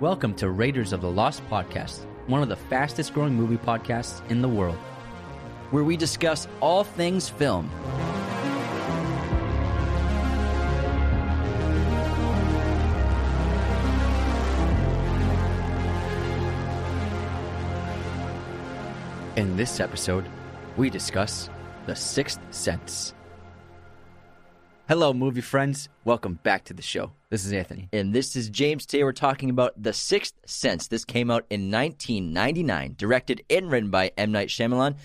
Welcome to Raiders of the Lost Podcast, one of the fastest growing movie podcasts in the world, where we discuss all things film. In this episode, we discuss The Sixth Sense. Hello, movie friends. Welcome back to the show. This is Anthony. And this is James. Today we're talking about The Sixth Sense. This came out in 1999, directed and written by M. Night Shyamalan.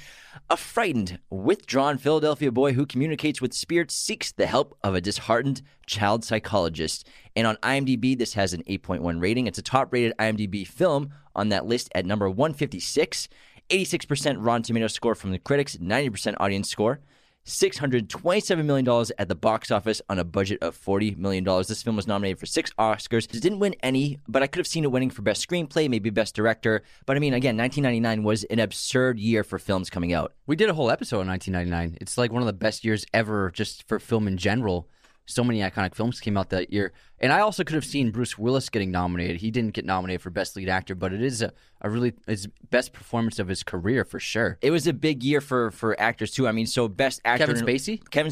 A frightened, withdrawn Philadelphia boy who communicates with spirits seeks the help of a disheartened child psychologist. And on IMDb, this has an 8.1 rating. It's a top-rated IMDb film on that list at number 156. 86% Rotten Tomatoes score from the critics, 90% audience score. $627 million at the box office on a budget of $40 million. This film was nominated for 6 Oscars. It didn't win any, but I could have seen it winning for Best Screenplay, maybe Best Director. But I mean, again, 1999 was an absurd year for films coming out. We did a whole episode on 1999. It's like one of the best years ever just for film in general. So many iconic films came out that year. And I also could have seen Bruce Willis getting nominated. He didn't get nominated for Best Lead Actor, but it is his best performance of his career for sure. It was a big year for actors too. I mean, so Best Actor. Kevin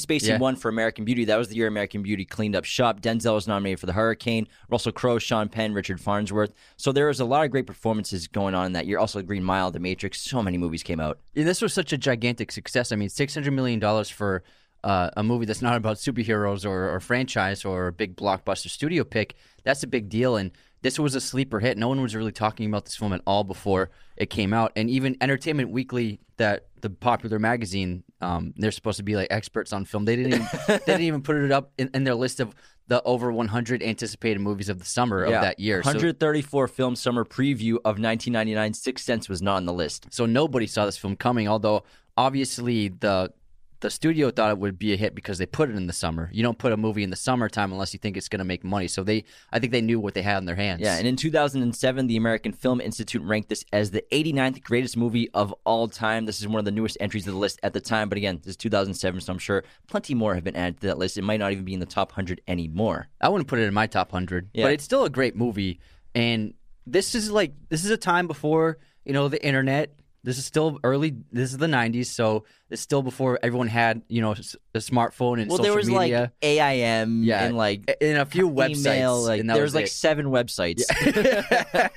Spacey won for American Beauty. That was the year American Beauty cleaned up shop. Denzel was nominated for The Hurricane. Russell Crowe, Sean Penn, Richard Farnsworth. So there was a lot of great performances going on in that year. Also Green Mile, The Matrix. So many movies came out. And this was such a gigantic success. I mean, $600 million for a movie that's not about superheroes or franchise or a big blockbuster studio pick. That's a big deal, and this was a sleeper hit. No one was really talking about this film at all before it came out, and even Entertainment Weekly, the popular magazine, they're supposed to be like experts on film. They didn't even put it up in their list of the over 100 anticipated movies of the summer of that year. 134 film summer preview of 1999. Sixth Sense was not on the list. So nobody saw this film coming, although obviously the studio thought it would be a hit because they put it in the summer. You don't put a movie in the summertime unless you think it's going to make money. So I think they knew what they had in their hands. Yeah, and in 2007, the American Film Institute ranked this as the 89th greatest movie of all time. This is one of the newest entries of the list at the time. But again, this is 2007, so I'm sure plenty more have been added to that list. It might not even be in the top 100 anymore. I wouldn't put it in my top 100, but it's still a great movie. And this is a time before, the internet. This is still early. This is the 90s, so it's still before everyone had, a smartphone and social media. Well, there was AIM and in a few websites. Email, there was 7 websites. Yeah.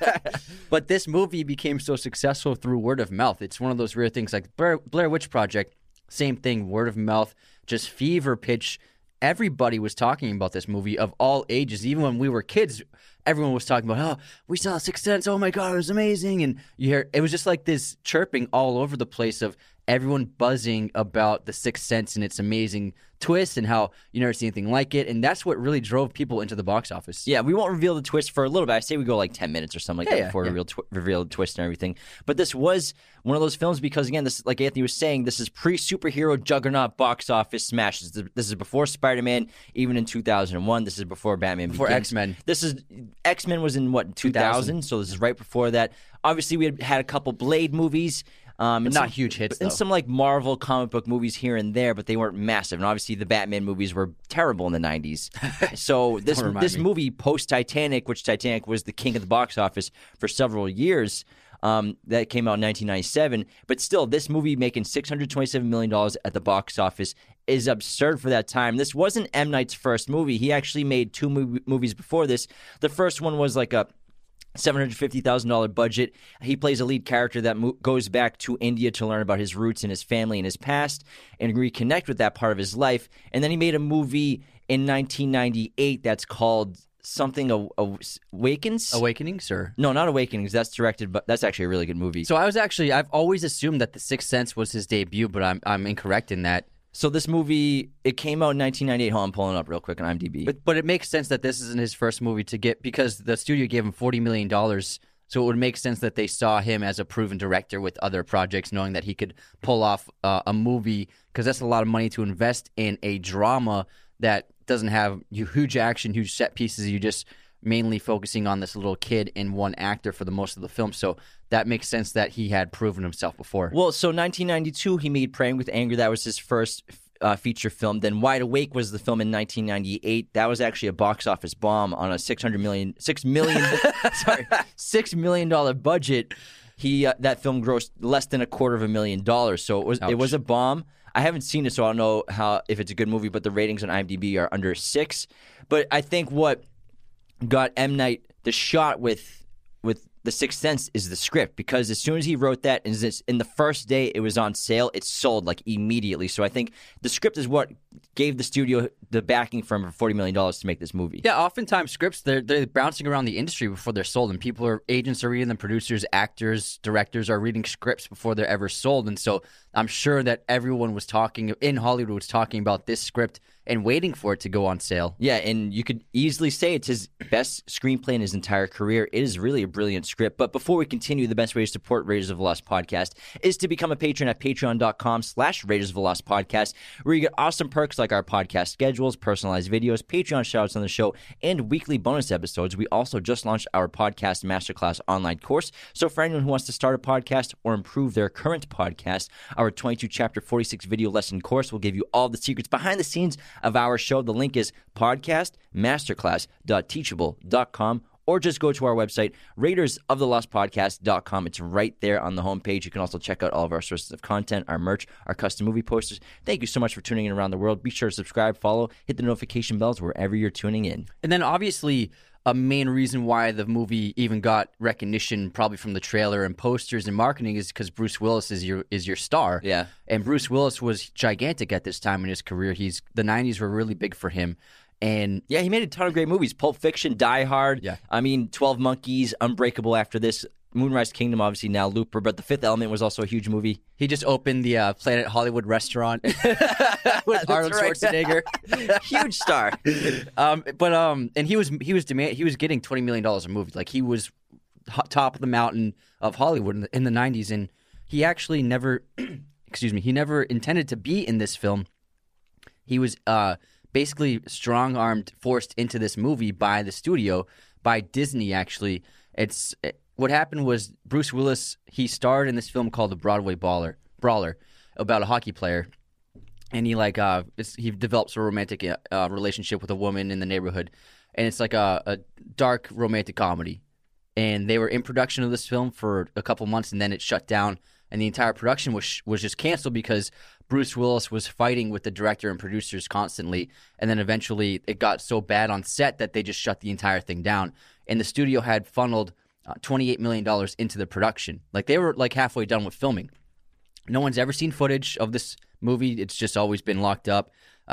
But this movie became so successful through word of mouth. It's one of those rare things like Blair Witch Project, same thing, word of mouth, just fever pitch. Everybody was talking about this movie of all ages. Even when we were kids, everyone was talking about, oh, we saw Sixth Sense. Oh, my God, it was amazing. And it was just like this chirping all over the place of everyone buzzing about The Sixth Sense and its amazing twist and how you never see anything like it. And that's what really drove people into the box office. Yeah, we won't reveal the twist for a little bit. I say we go 10 minutes or something before we reveal the twist and everything. But this was one of those films because, again, this, like Anthony was saying, this is pre-superhero juggernaut box office smashes. This is before Spider-Man, even in 2001. This is before Batman Begins. Before X-Men. X-Men was in, 2000? So this is right before that. Obviously, we had a couple Blade movies. And not huge hits, though. And some Marvel comic book movies here and there, but they weren't massive. And obviously the Batman movies were terrible in the 90s. So this movie post-Titanic, which Titanic was the king of the box office for several years, that came out in 1997. But still, this movie making $627 million at the box office is absurd for that time. This wasn't M. Night's first movie. He actually made 2 movies before this. The first one was a $750,000 budget. He plays a lead character that goes back to India to learn about his roots and his family and his past and reconnect with that part of his life. And then he made a movie in 1998 that's called something Awakenings, sir? No, not Awakenings. That's directed, but that's actually a really good movie. So I've always assumed that The Sixth Sense was his debut, but I'm incorrect in that. So this movie, it came out in 1998. Hold on, I'm pulling it up real quick on IMDb. But it makes sense that this isn't his first movie to get, because the studio gave him $40 million. So it would make sense that they saw him as a proven director with other projects, knowing that he could pull off a movie, because that's a lot of money to invest in a drama that doesn't have huge action, huge set pieces. You just mainly focusing on this little kid and one actor for the most of the film. So that makes sense that he had proven himself before. Well, so 1992, he made Praying with Anger. That was his first feature film. Then Wide Awake was the film in 1998. That was actually a box office bomb on a $6 million budget. That film grossed less than $250,000. So it was Ouch. It was a bomb. I haven't seen it, so I don't know if it's a good movie, but the ratings on IMDb are under 6. But I think what got M. Night the shot with The Sixth Sense is the script, because as soon as he wrote that, in the first day it was on sale, it sold like immediately. So I think the script is what gave the studio the backing from $40 million to make this movie. Yeah, oftentimes scripts, they're bouncing around the industry before they're sold, and agents are reading them, producers, actors, directors are reading scripts before they're ever sold. And so I'm sure that everyone was talking in Hollywood was talking about this script and waiting for it to go on sale. Yeah, and you could easily say it's his best screenplay in his entire career. It is really a brilliant script. But before we continue, the best way to support Raiders of the Lost Podcast is to become a patron at patreon.com/Raiders of the Lost Podcast, where you get awesome perks like our podcast schedules, personalized videos, Patreon shoutouts on the show, and weekly bonus episodes. We also just launched our podcast masterclass online course. So for anyone who wants to start a podcast or improve their current podcast, our 22-chapter, 46-video lesson course will give you all the secrets behind the scenes of our show. The link is podcastmasterclass.teachable.com, or just go to our website, raidersoftheLostpodcast.com. It's right there on the homepage. You can also check out all of our sources of content, our merch, our custom movie posters. Thank you so much for tuning in around the world. Be sure to subscribe, follow, hit the notification bells wherever you're tuning in. And then obviously a main reason why the movie even got recognition, probably from the trailer and posters and marketing, is because Bruce Willis is your star. Yeah. And Bruce Willis was gigantic at this time in his career. The 90s were really big for him. And yeah, he made a ton of great movies. Pulp Fiction, Die Hard. Yeah. 12 Monkeys, Unbreakable after this, Moonrise Kingdom, obviously now Looper, but The Fifth Element was also a huge movie. He just opened the Planet Hollywood restaurant with Arnold Schwarzenegger. Huge star. And he was getting $20 million a movie. Like, he was top of the mountain of Hollywood in the 90s, and he actually never he never intended to be in this film. He was basically strong-armed, forced into this movie by the studio, by Disney, actually. What happened was Bruce Willis, he starred in this film called The Broadway Brawler, about a hockey player, and he develops a romantic relationship with a woman in the neighborhood, and it's like a dark romantic comedy. And they were in production of this film for a couple months, and then it shut down, and the entire production was just canceled because Bruce Willis was fighting with the director and producers constantly, and then eventually it got so bad on set that they just shut the entire thing down. And the studio had funneled $28 million into the production. Like, they were like halfway done with filming. No one's ever seen footage of this movie. It's just always been locked up.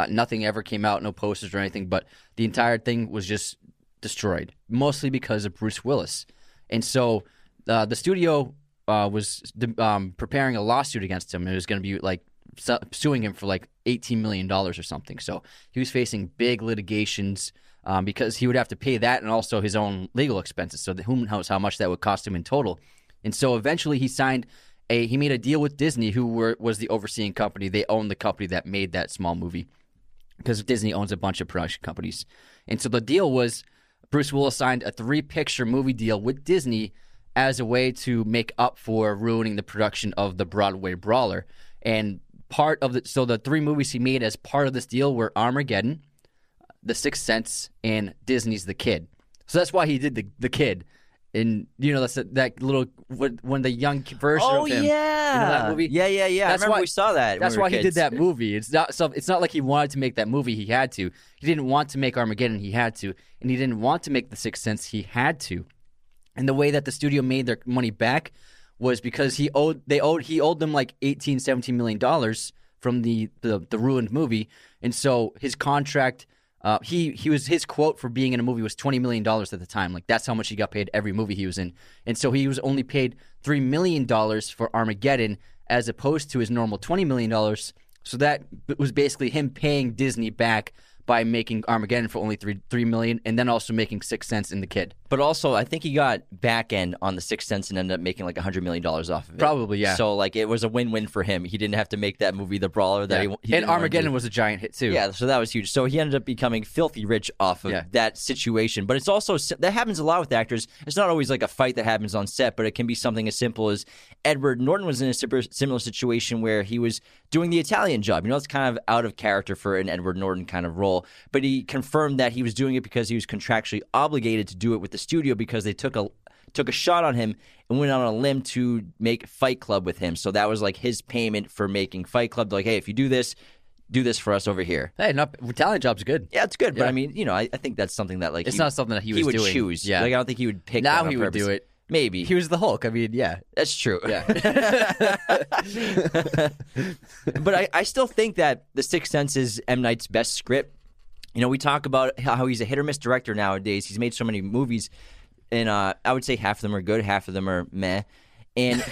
Nothing ever came out, no posters or anything, but the entire thing was just destroyed, mostly because of Bruce Willis. And so the studio was preparing a lawsuit against him. It was going to be like suing him for like $18 million or something. So he was facing big litigations because he would have to pay that and also his own legal expenses. So who knows how much that would cost him in total. And so eventually he made a deal with Disney, who was the overseeing company. They owned the company that made that small movie, because Disney owns a bunch of production companies. And so the deal was Bruce Willis signed a 3-picture movie deal with Disney as a way to make up for ruining the production of The Broadway Brawler. And the 3 movies he made as part of this deal were Armageddon, The Sixth Sense, and Disney's The Kid. So that's why he did The Kid. And, that's that little when the young version of him. Oh, yeah. That movie? Yeah. That's why we saw that. That's why he did that movie. It's not like he wanted to make that movie. He had to. He didn't want to make Armageddon. He had to. And he didn't want to make The Sixth Sense. He had to. And the way that the studio made their money back was because he owed them like $17 million from the ruined movie. And so his contract, his quote for being in a movie was $20 million at the time. Like, that's how much he got paid every movie he was in. And so he was only paid $3 million for Armageddon as opposed to his normal $20 million. So that was basically him paying Disney back by making Armageddon for only $3 million and then also making Sixth Sense and The Kid. But also, I think he got back end on The Sixth Sense and ended up making like $100 million off of it. Probably, yeah. So like it was a win-win for him. He didn't have to make that movie, The Brawler. That he and Armageddon was a giant hit too. Yeah, so that was huge. So he ended up becoming filthy rich off of that situation. But it's also, that happens a lot with actors. It's not always like a fight that happens on set, but it can be something as simple as Edward Norton was in a similar situation where he was doing the Italian job. You know, it's kind of out of character for an Edward Norton kind of role. But he confirmed that he was doing it because he was contractually obligated to do it with the studio because they took a shot on him and went out on a limb to make Fight Club with him. So that was like his payment for making Fight Club. They're like, hey, if you do this for us over here. Hey, Italian job's good. Yeah, it's good. Yeah. But I mean, you know, I think that's something that like it's not something that he would doing. Choose. Yeah, like I don't think he would pick. Now he would do it. Maybe. He was the Hulk. I mean, yeah. That's true. Yeah. But I still think that The Sixth Sense is M. Night's best script. You know, we talk about how he's a hit or miss director nowadays. He's made so many movies, and I would say half of them are good, half of them are meh. And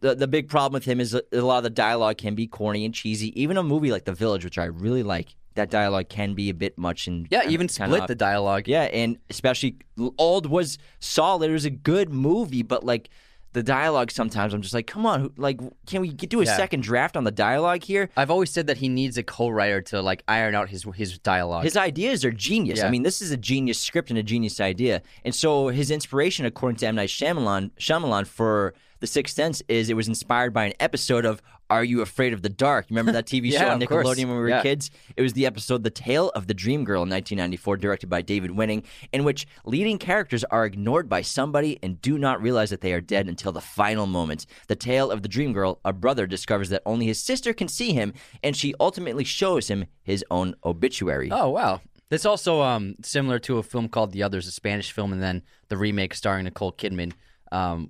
the big problem with him is a lot of the dialogue can be corny and cheesy. Even a movie like The Village, which I really like, that dialogue can be a bit much. And yeah, even split the dialogue. Yeah, and especially Old was solid. It was a good movie, but like the dialogue sometimes I'm just like, come on, like can we do a second draft on the dialogue here? I've always said that he needs a co-writer to like iron out his dialogue. His ideas are genius. Yeah. I mean, this is a genius script and a genius idea. And so his inspiration, according to M. Night Shyamalan for The Sixth Sense is it was inspired by an episode of Are You Afraid of the Dark? Remember that TV show on Nickelodeon when we were kids? It was the episode The Tale of the Dream Girl in 1994, directed by David Winning, in which leading characters are ignored by somebody and do not realize that they are dead until the final moment. The Tale of the Dream Girl, a brother discovers that only his sister can see him, and she ultimately shows him his own obituary. Oh, wow. That's also similar to a film called The Others, a Spanish film, and then the remake starring Nicole Kidman.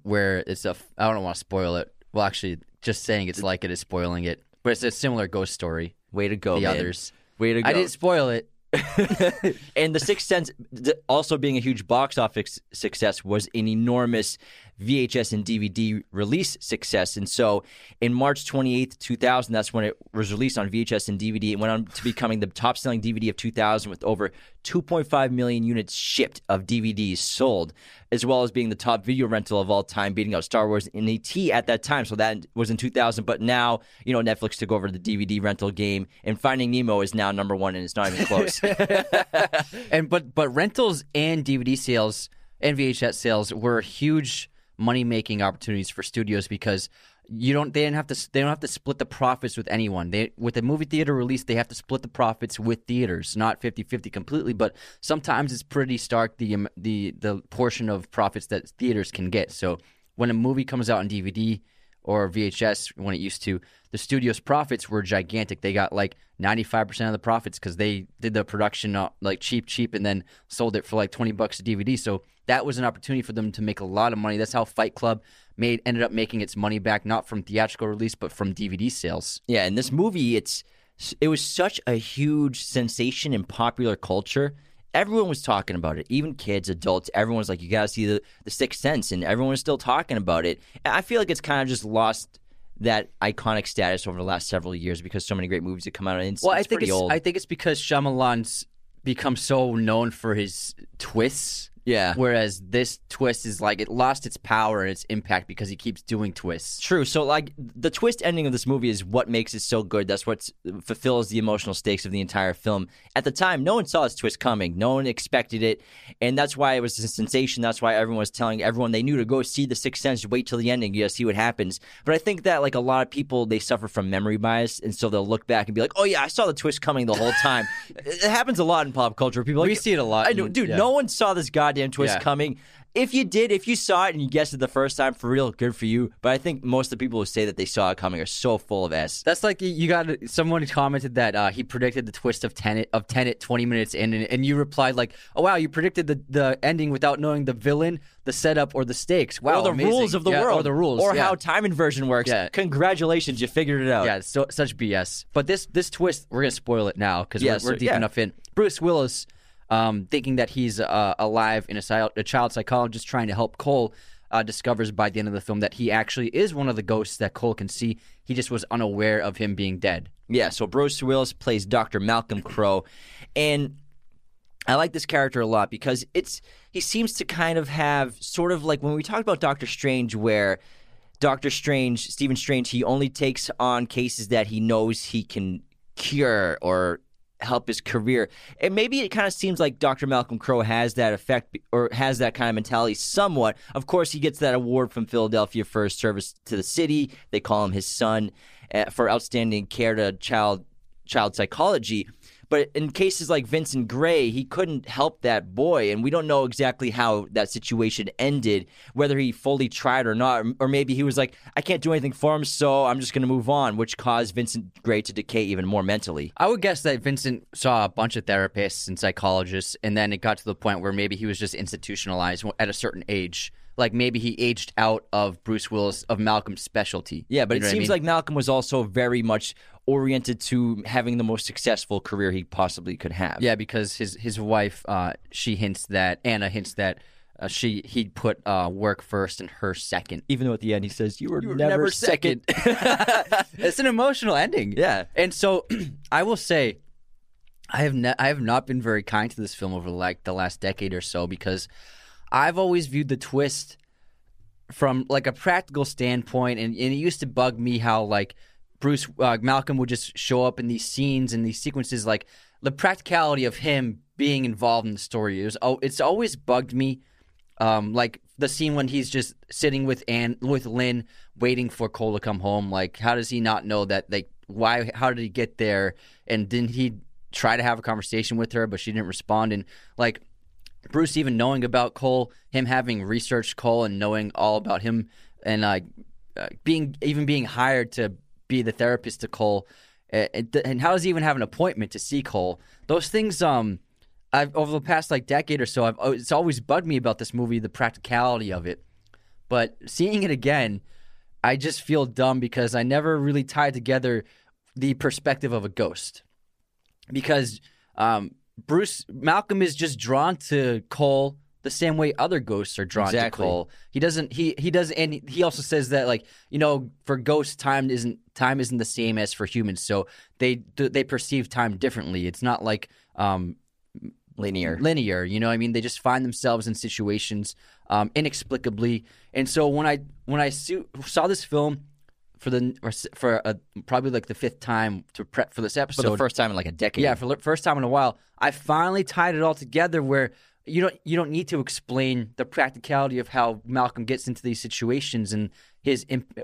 Where it's I don't want to spoil it. Well, actually, just saying it's like it is spoiling it. But it's a similar ghost story. Way to go, Others. Way to go. I didn't spoil it. And The Sixth Sense, also being a huge box office success, was an enormous VHS and DVD release success. And so in March 28th, 2000, that's when it was released on VHS and DVD. It went on to becoming the top-selling DVD of 2000 with over 2.5 million units shipped of DVDs sold, as well as being the top video rental of all time, beating out Star Wars and E.T. at that time. So that was in 2000. But now, you know, Netflix took over the DVD rental game, and Finding Nemo is now number one, and it's not even close. And but rentals and DVD sales and VHS sales were huge money-making opportunities for studios because they don't have to split the profits with anyone. With a movie theater release, they have to split the profits with theaters, not 50-50 completely, but sometimes it's pretty stark the portion of profits that theaters can get. So when a movie comes out on DVD or VHS, when it used to, the studio's profits were gigantic. They got like 95% of the profits because they did the production like cheap and then sold it for like $20 a DVD. So that was an opportunity for them to make a lot of money. That's how Fight Club ended up making its money back, not from theatrical release, but from DVD sales. Yeah, and this movie, it was such a huge sensation in popular culture. Everyone was talking about it, even kids, adults. Everyone was like, you got to see the Sixth Sense, and everyone was still talking about it. And I feel like it's kind of just lost that iconic status over the last several years because so many great movies have come out. And I think it's old. I think it's because Shyamalan's become so known for his twists. Yeah. Whereas this twist is like it lost its power and its impact because he keeps doing twists. True. So like the twist ending of this movie is what makes it so good. That's what fulfills the emotional stakes of the entire film. At the time, no one saw this twist coming. No one expected it. And that's why it was a sensation. That's why everyone was telling everyone they knew to go see The Sixth Sense, wait till the ending, you know, see what happens. But I think that like a lot of people, they suffer from memory bias. And so they'll look back and be like, oh yeah, I saw the twist coming the whole time. It happens a lot in pop culture. People we see it a lot. I know, dude, no one saw this guy. Goddamn twist coming. If you did, if you saw it and you guessed it the first time, for real, good for you. But I think most of the people who say that they saw it coming are so full of S. That's like someone commented that he predicted the twist of Tenet 20 minutes in, and you replied like, oh wow, you predicted the ending without knowing the villain, the setup, or the stakes. Wow, or the amazing. Rules of the world. Or the rules. Or how time inversion works. Yeah. Congratulations, you figured it out. Yeah, so, such BS. But this twist, we're going to spoil it now because we're deep enough in. Bruce Willis, thinking that he's alive and a child psychologist trying to help Cole, discovers by the end of the film that he actually is one of the ghosts that Cole can see. He just was unaware of him being dead. Yeah, so Bruce Willis plays Dr. Malcolm Crowe, and I like this character a lot because he seems to kind of have sort of like when we talked about Doctor Strange, where Doctor Strange, Stephen Strange, he only takes on cases that he knows he can cure or help his career. And maybe it kind of seems like Dr. Malcolm Crowe has that effect or has that kind of mentality somewhat. Of course, he gets that award from Philadelphia for his service to the city. They call him his son for outstanding care to child psychology. But in cases like Vincent Gray, he couldn't help that boy, and we don't know exactly how that situation ended, whether he fully tried or not, or maybe he was like, I can't do anything for him, so I'm just going to move on, which caused Vincent Gray to decay even more mentally. I would guess that Vincent saw a bunch of therapists and psychologists, and then it got to the point where maybe he was just institutionalized at a certain age. Like maybe he aged out of Bruce Willis, of Malcolm's specialty. Yeah, but you know it seems like Malcolm was also very much oriented to having the most successful career he possibly could have. Yeah, because his wife, Anna hints that he put work first and her second. Even though at the end he says, you were never second. It's an emotional ending. Yeah. And so I will say, I have not been very kind to this film over like the last decade or so, because I've always viewed the twist from like a practical standpoint, and it used to bug me how like Malcolm would just show up in these scenes and these sequences, like the practicality of him being involved in the story. It's always bugged me, like the scene when he's just sitting with Lynn waiting for Cole to come home. Like, how does he not know that? Like, why? How did he get there? And didn't he try to have a conversation with her, but she didn't respond? And like Bruce even knowing about Cole, him having researched Cole and knowing all about him, and being hired to be the therapist to Cole, and how does he even have an appointment to see Cole? Those things, I've over the past like decade or so, it's always bugged me about this movie, the practicality of it. But seeing it again, I just feel dumb because I never really tied together the perspective of a ghost, because Malcolm is just drawn to Cole the same way other ghosts are drawn to Cole. He doesn't, and he also says that, like, you know, for ghosts time isn't the same as for humans, so they perceive time differently. It's not like linear. You know what I mean? They just find themselves in situations inexplicably. And so when I saw this film for probably like the fifth time to prep for this episode. For the first time in like a decade. Yeah, for the first time in a while. I finally tied it all together where you don't need to explain the practicality of how Malcolm gets into these situations and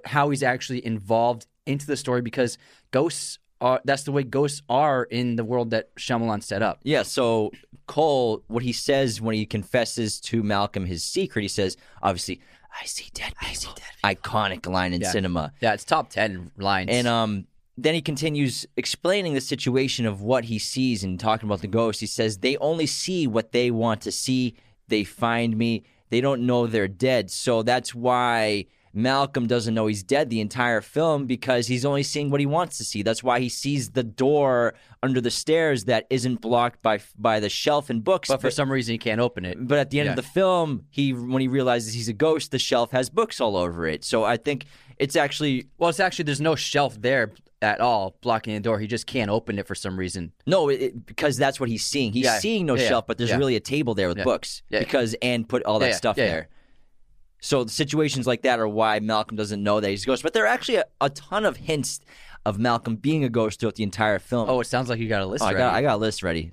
how he's actually involved into the story, because that's the way ghosts are in the world that Shyamalan set up. Yeah, so Cole, what he says when he confesses to Malcolm his secret, he says, obviously, I see dead people. Iconic line in cinema. Yeah, it's top 10 lines. And then he continues explaining the situation of what he sees and talking about the ghost. He says, they only see what they want to see. They find me. They don't know they're dead. So that's why Malcolm doesn't know he's dead the entire film, because he's only seeing what he wants to see. That's why he sees the door under the stairs that isn't blocked by the shelf and books. But for some reason, he can't open it. But at the end of the film, when he realizes he's a ghost, the shelf has books all over it. So I think it's actually there's no shelf there at all blocking the door. He just can't open it for some reason. No, because that's what he's seeing. He's seeing no shelf, but there's really a table there with books because Anne put all that stuff there. So the situations like that are why Malcolm doesn't know that he's a ghost. But there are actually a ton of hints of Malcolm being a ghost throughout the entire film. Oh, it sounds like you got a list ready. I got a list ready.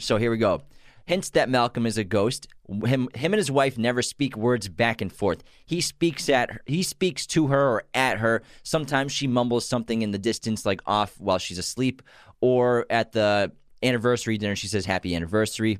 So here we go. Hints that Malcolm is a ghost. Him and his wife never speak words back and forth. He speaks to her or at her. Sometimes she mumbles something in the distance, like off while she's asleep, or at the anniversary dinner she says happy anniversary.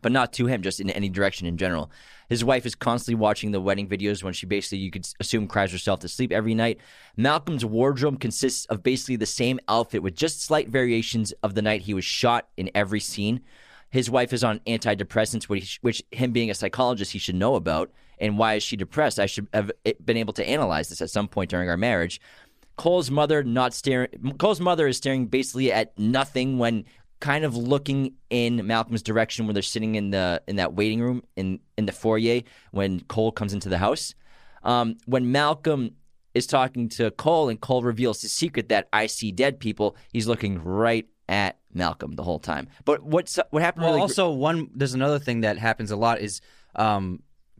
but not to him, just in any direction in general. His wife is constantly watching the wedding videos when she basically, you could assume, cries herself to sleep every night. Malcolm's wardrobe consists of basically the same outfit with just slight variations of the night he was shot in every scene. His wife is on antidepressants, which him being a psychologist, he should know about. And why is she depressed? I should have been able to analyze this at some point during our marriage. Cole's mother is staring basically at nothing when kind of looking in Malcolm's direction when they're sitting in that waiting room in the foyer when Cole comes into the house. When Malcolm is talking to Cole and Cole reveals his secret that I see dead people, he's looking right at Malcolm the whole time. But what happened? Well, really also there's another thing that happens a lot is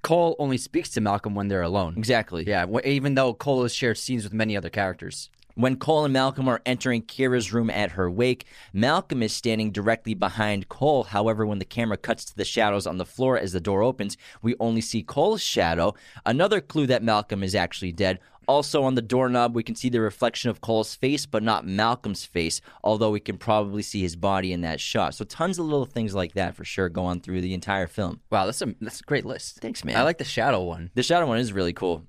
Cole only speaks to Malcolm when they're alone. Exactly. Yeah, even though Cole has shared scenes with many other characters. When Cole and Malcolm are entering Kira's room at her wake, Malcolm is standing directly behind Cole. However, when the camera cuts to the shadows on the floor as the door opens, we only see Cole's shadow. Another clue that Malcolm is actually dead. Also on the doorknob, we can see the reflection of Cole's face, but not Malcolm's face, although we can probably see his body in that shot. So tons of little things like that for sure go on through the entire film. Wow, that's a great list. Thanks, man. I like the shadow one. The shadow one is really cool.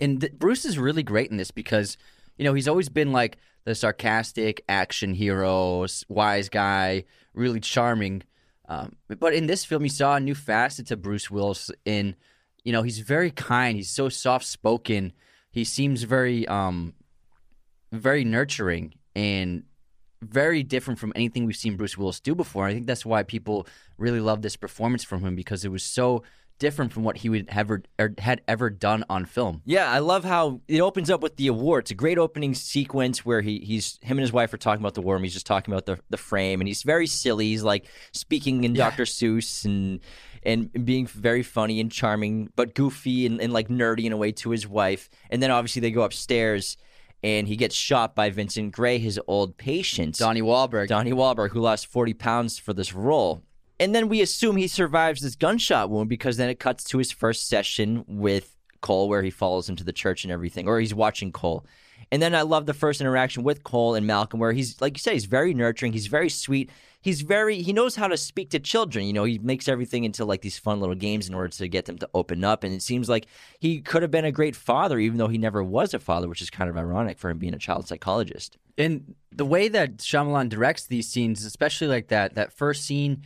And Bruce is really great in this because, you know, he's always been like the sarcastic action hero, wise guy, really charming. But in this film, you saw a new facet to Bruce Willis in, you know, he's very kind. He's so soft-spoken. He seems very, very nurturing and very different from anything we've seen Bruce Willis do before. I think that's why people really love this performance from him because it was so different from what he would had ever done on film. Yeah, I love how it opens up with the award. It's a great opening sequence where him and his wife are talking about the war and he's just talking about the frame and he's very silly. He's like speaking in Dr. Seuss and being very funny and charming, but goofy and like nerdy in a way to his wife. And then obviously they go upstairs and he gets shot by Vincent Gray, his old patient. Donnie Wahlberg, who lost 40 pounds for this role. And then we assume he survives this gunshot wound because then it cuts to his first session with Cole where he follows him to the church and everything, or he's watching Cole. And then I love the first interaction with Cole and Malcolm where he's, like you said, he's very nurturing. He's very sweet. He knows how to speak to children. You know, he makes everything into like these fun little games in order to get them to open up. And it seems like he could have been a great father even though he never was a father, which is kind of ironic for him being a child psychologist. And the way that Shyamalan directs these scenes, especially like that first scene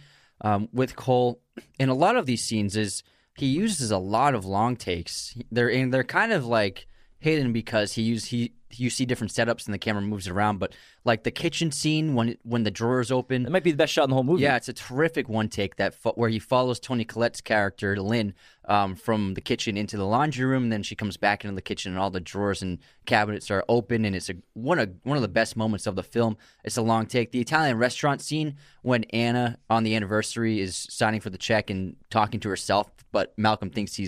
with Cole, in a lot of these scenes is he uses a lot of long takes. They're kind of like hidden because you see different setups and the camera moves around, but like the kitchen scene when the drawer is open. It might be the best shot in the whole movie. Yeah, it's a terrific one take where he follows Toni Collette's character, Lynn, from the kitchen into the laundry room, and then she comes back into the kitchen and all the drawers and cabinets are open, and it's one of the best moments of the film. It's a long take. The Italian restaurant scene when Anna on the anniversary is signing for the check and talking to herself, but Malcolm thinks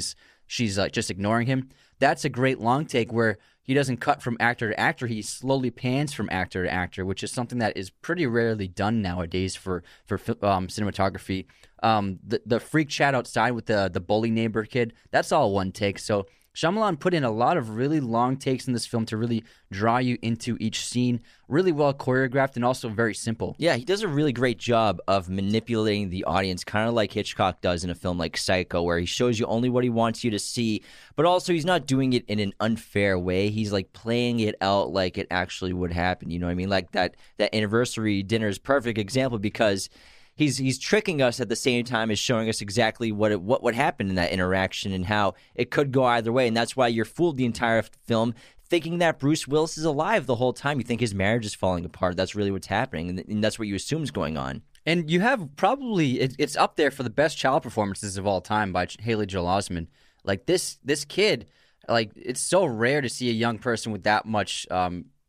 she's like just ignoring him. That's a great long take where he doesn't cut from actor to actor. He slowly pans from actor to actor, which is something that is pretty rarely done nowadays for cinematography. The freak chat outside with the bully neighbor kid, that's all one take. So Shyamalan put in a lot of really long takes in this film to really draw you into each scene, really well choreographed and also very simple. Yeah, he does a really great job of manipulating the audience, kind of like Hitchcock does in a film like Psycho, where he shows you only what he wants you to see, but also he's not doing it in an unfair way. He's like playing it out like it actually would happen, you know what I mean? Like that anniversary dinner is a perfect example because he's tricking us at the same time as showing us exactly what would happen in that interaction and how it could go either way. And that's why you're fooled the entire film thinking that Bruce Willis is alive the whole time. You think his marriage is falling apart. That's really what's happening, and that's what you assume is going on. And you have probably it's up there for the best child performances of all time by Haley Joel Osment. Like this kid, like it's so rare to see a young person with that much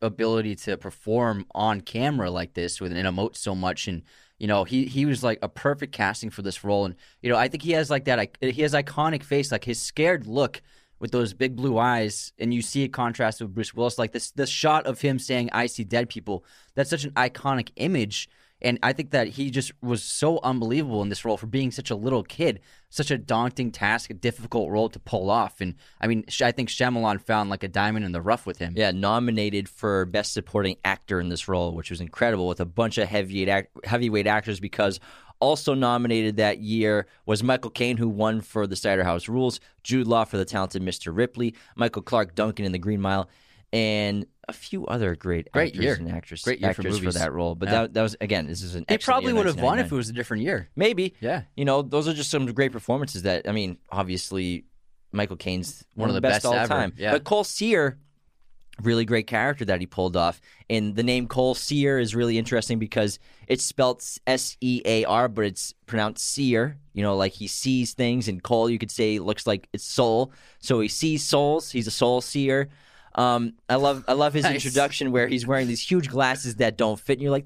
ability to perform on camera like this with an emote so much. And you know, he was like a perfect casting for this role. And, you know, I think he has like he has iconic face, like his scared look with those big blue eyes. And you see it contrast with Bruce Willis, like this shot of him saying, I see dead people. That's such an iconic image. And I think that he just was so unbelievable in this role for being such a little kid, such a daunting task, a difficult role to pull off. And I mean, I think Shyamalan found like a diamond in the rough with him. Yeah, nominated for Best Supporting Actor in this role, which was incredible, with a bunch of heavyweight actors, because also nominated that year was Michael Caine, who won for The Cider House Rules, Jude Law for The Talented Mr. Ripley, Michael Clark Duncan in The Green Mile, and a few other great actors and actors for that role. But that was, again, this is an excellent year. They probably would have won if it was a different year. Maybe. Yeah. You know, those are just some great performances that, I mean, obviously, Michael Caine's one of the best all time. Yeah. But Cole Sear, really great character that he pulled off. And the name Cole Sear is really interesting because it's spelled S-E-A-R, but it's pronounced seer. You know, like he sees things, and Cole, you could say, looks like it's soul. So he sees souls. He's a soul seer. I love his introduction where he's wearing these huge glasses that don't fit, and you're like,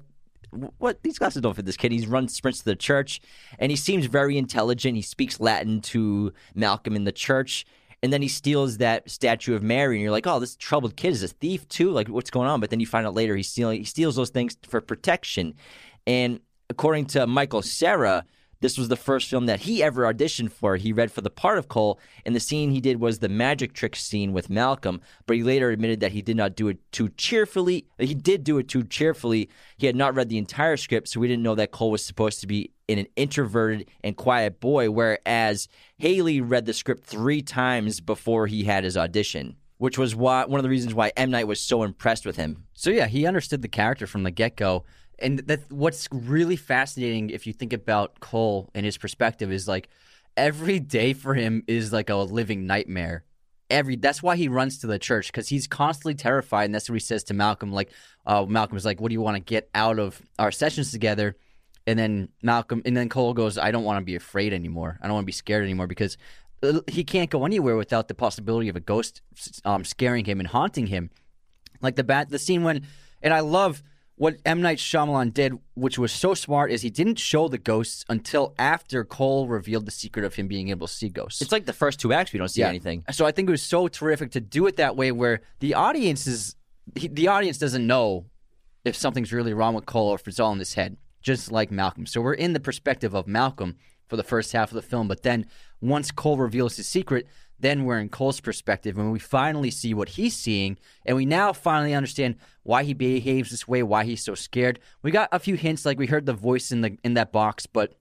what? These glasses don't fit this kid. He's sprints to the church, and he seems very intelligent. He speaks Latin to Malcolm in the church, and then he steals that statue of Mary, and you're like, oh, this troubled kid is a thief too. Like, what's going on? But then you find out later he steals those things for protection. And according to Michael Cera, this was the first film that he ever auditioned for. He read for the part of Cole, and the scene he did was the magic trick scene with Malcolm, but he later admitted that he did not do it too cheerfully. He did do it too cheerfully. He had not read the entire script, so we didn't know that Cole was supposed to be an introverted and quiet boy, whereas Haley read the script 3 times before he had his audition, which was one of the reasons why M. Night was so impressed with him. So yeah, he understood the character from the get-go. And that what's really fascinating, if you think about Cole and his perspective, is like every day for him is like a living nightmare. That's why he runs to the church, because he's constantly terrified, and that's what he says to Malcolm. Like, Malcolm is like, "What do you want to get out of our sessions together?" And then Cole goes, "I don't want to be afraid anymore. I don't want to be scared anymore," because he can't go anywhere without the possibility of a ghost scaring him and haunting him. Like the scene when, and I love what M. Night Shyamalan did, which was so smart, is he didn't show the ghosts until after Cole revealed the secret of him being able to see ghosts. It's like the first 2 acts we don't see anything. So I think it was so terrific to do it that way, where the audience doesn't know if something's really wrong with Cole or if it's all in his head, just like Malcolm. So we're in the perspective of Malcolm for the first half of the film, but then once Cole reveals his secret, then we're in Cole's perspective, and we finally see what he's seeing, and we now finally understand why he behaves this way, why he's so scared. We got a few hints, like we heard the voice in that box, but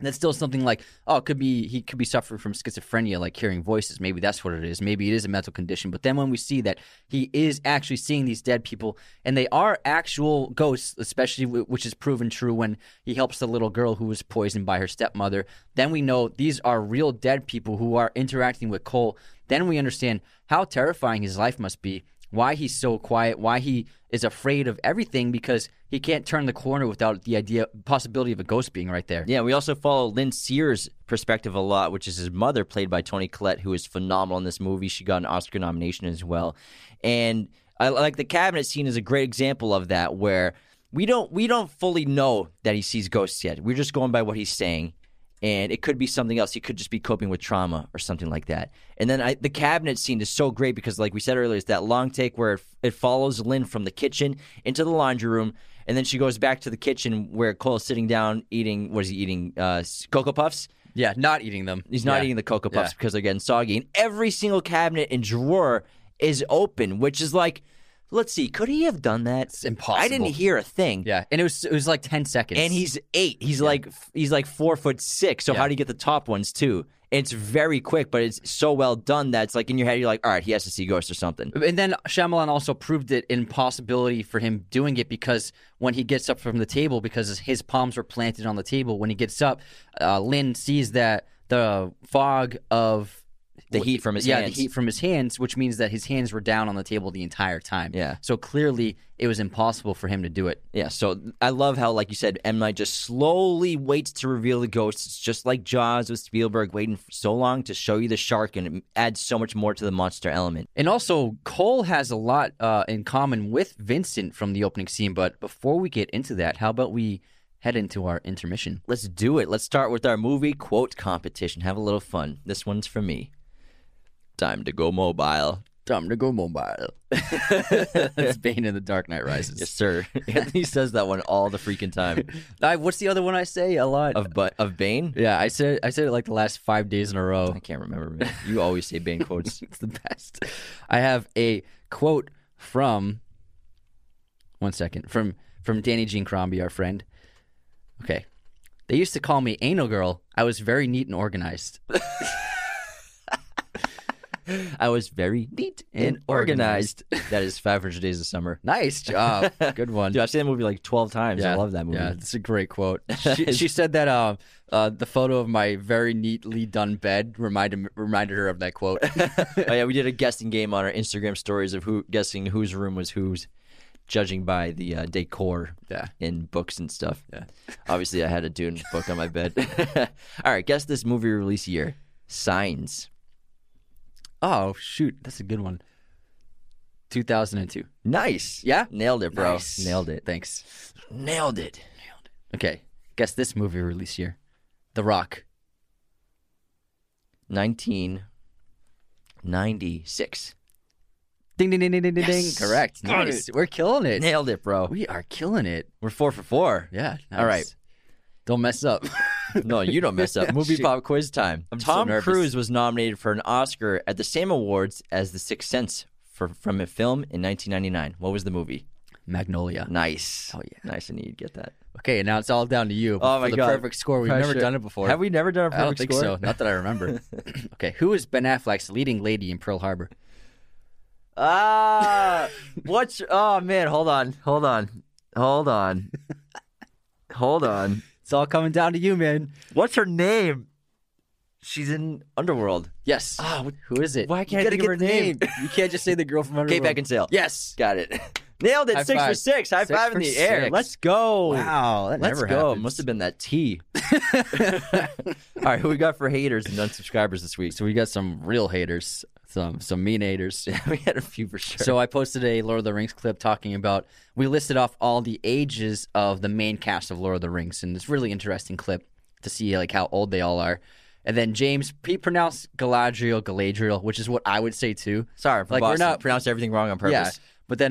that's still something like, oh, he could be suffering from schizophrenia, like hearing voices. Maybe that's what it is. Maybe it is a mental condition. But then when we see that he is actually seeing these dead people, and they are actual ghosts, especially which is proven true when he helps the little girl who was poisoned by her stepmother, then we know these are real dead people who are interacting with Cole. Then we understand how terrifying his life must be, why he's so quiet, why he is afraid of everything, because he can't turn the corner without the possibility of a ghost being right there. Yeah, we also follow Lynn Sears' perspective a lot, which is his mother, played by Toni Collette, who is phenomenal in this movie. She got an Oscar nomination as well. And I like the cabinet scene is a great example of that, where we don't fully know that he sees ghosts yet. We're just going by what he's saying. And it could be something else. He could just be coping with trauma or something like that. And then the cabinet scene is so great because, like we said earlier, it's that long take where it follows Lynn from the kitchen into the laundry room. And then she goes back to the kitchen where Cole's sitting down eating – what is he eating? Cocoa Puffs? Yeah, not eating them. He's not eating the Cocoa Puffs because they're getting soggy. And every single cabinet and drawer is open, which is like – let's see, could he have done that? It's impossible. I didn't hear a thing. Yeah, and it was like 10 seconds. And he's 8. He's like 4'6", so how do you get the top ones too? And it's very quick, but it's so well done that it's like in your head you're like, all right, he has to see ghosts or something. And then Shyamalan also proved it impossibility for him doing it, because when he gets up from the table, because his palms were planted on the table, when he gets up, Lynn sees that the fog of... the heat from his hands. Yeah, the heat from his hands, which means that his hands were down on the table the entire time. Yeah. So clearly it was impossible for him to do it. Yeah, so I love how, like you said, M. Night just slowly waits to reveal the ghosts. It's just like Jaws with Spielberg waiting for so long to show you the shark, and it adds so much more to the monster element. And also, Cole has a lot in common with Vincent from the opening scene, but before we get into that, how about we head into our intermission? Let's do it. Let's start with our movie quote competition. Have a little fun. This one's for me. Time to go mobile. Time to go mobile. That's Bane in The Dark Knight Rises. Yes, sir. Anthony says that one all the freaking time. What's the other one I say a lot? Of Bane? Yeah, I said it like the last 5 days in a row. I can't remember, man. You always say Bane quotes. It's the best. I have a quote from... One second. From Danny Jean Crombie, our friend. Okay. They used to call me Anal Girl. I was very neat and organized. I was very neat and organized. That is 500 Days of Summer. Nice job. Good one. Dude, I've seen that movie like 12 times. Yeah. I love that movie. Yeah, it's a great quote. She said that the photo of my very neatly done bed reminded her of that quote. Oh, yeah, we did a guessing game on our Instagram stories of guessing whose room was whose, judging by the decor in books and stuff. Yeah. Obviously, I had a Dune book on my bed. All right, guess this movie release year. Signs. Oh, shoot. That's a good one. 2002. Nice. Yeah? Nailed it, bro. Nice. Nailed it. Thanks. Nailed it. Nailed it. Okay. Guess this movie release year. The Rock. 1996. Ding, ding, ding, ding, ding, ding, ding. Correct. Nice. We're killing it. Nailed it, bro. We are killing it. We're 4 for 4. Yeah. Nice. All right. Don't mess up. No, you don't mess up. Movie pop quiz time. Tom Cruise was nominated for an Oscar at the same awards as The Sixth Sense from a film in 1999. What was the movie? Magnolia. Nice. Oh, yeah. Nice, and you'd get that. Okay, now it's all down to you. Oh, my God. The perfect score. We've never done it before. Have we never done a perfect score? I don't think so. Not that I remember. Okay, who is Ben Affleck's leading lady in Pearl Harbor? Oh, man, hold on. It's all coming down to you, man. What's her name? She's in Underworld. Yes. Who is it? Why can't I think of her name? You can't just say the girl from Underworld. Kate Beckinsale. Yes. Got it. Nailed it. High 6 for 6. High five in the air. Let's go. Wow. That never happens. Must have been that T. All right. Who we got for haters and unsubscribers this week? So we got some real haters, some mean haters. We had a few for sure. So I posted a Lord of the Rings clip talking about, we listed off all the ages of the main cast of Lord of the Rings, and it's really interesting clip to see like how old they all are. And then James, he pronounced Galadriel, which is what I would say too. Sorry, like Boston. We're not pronounced everything wrong on purpose. Yeah. But then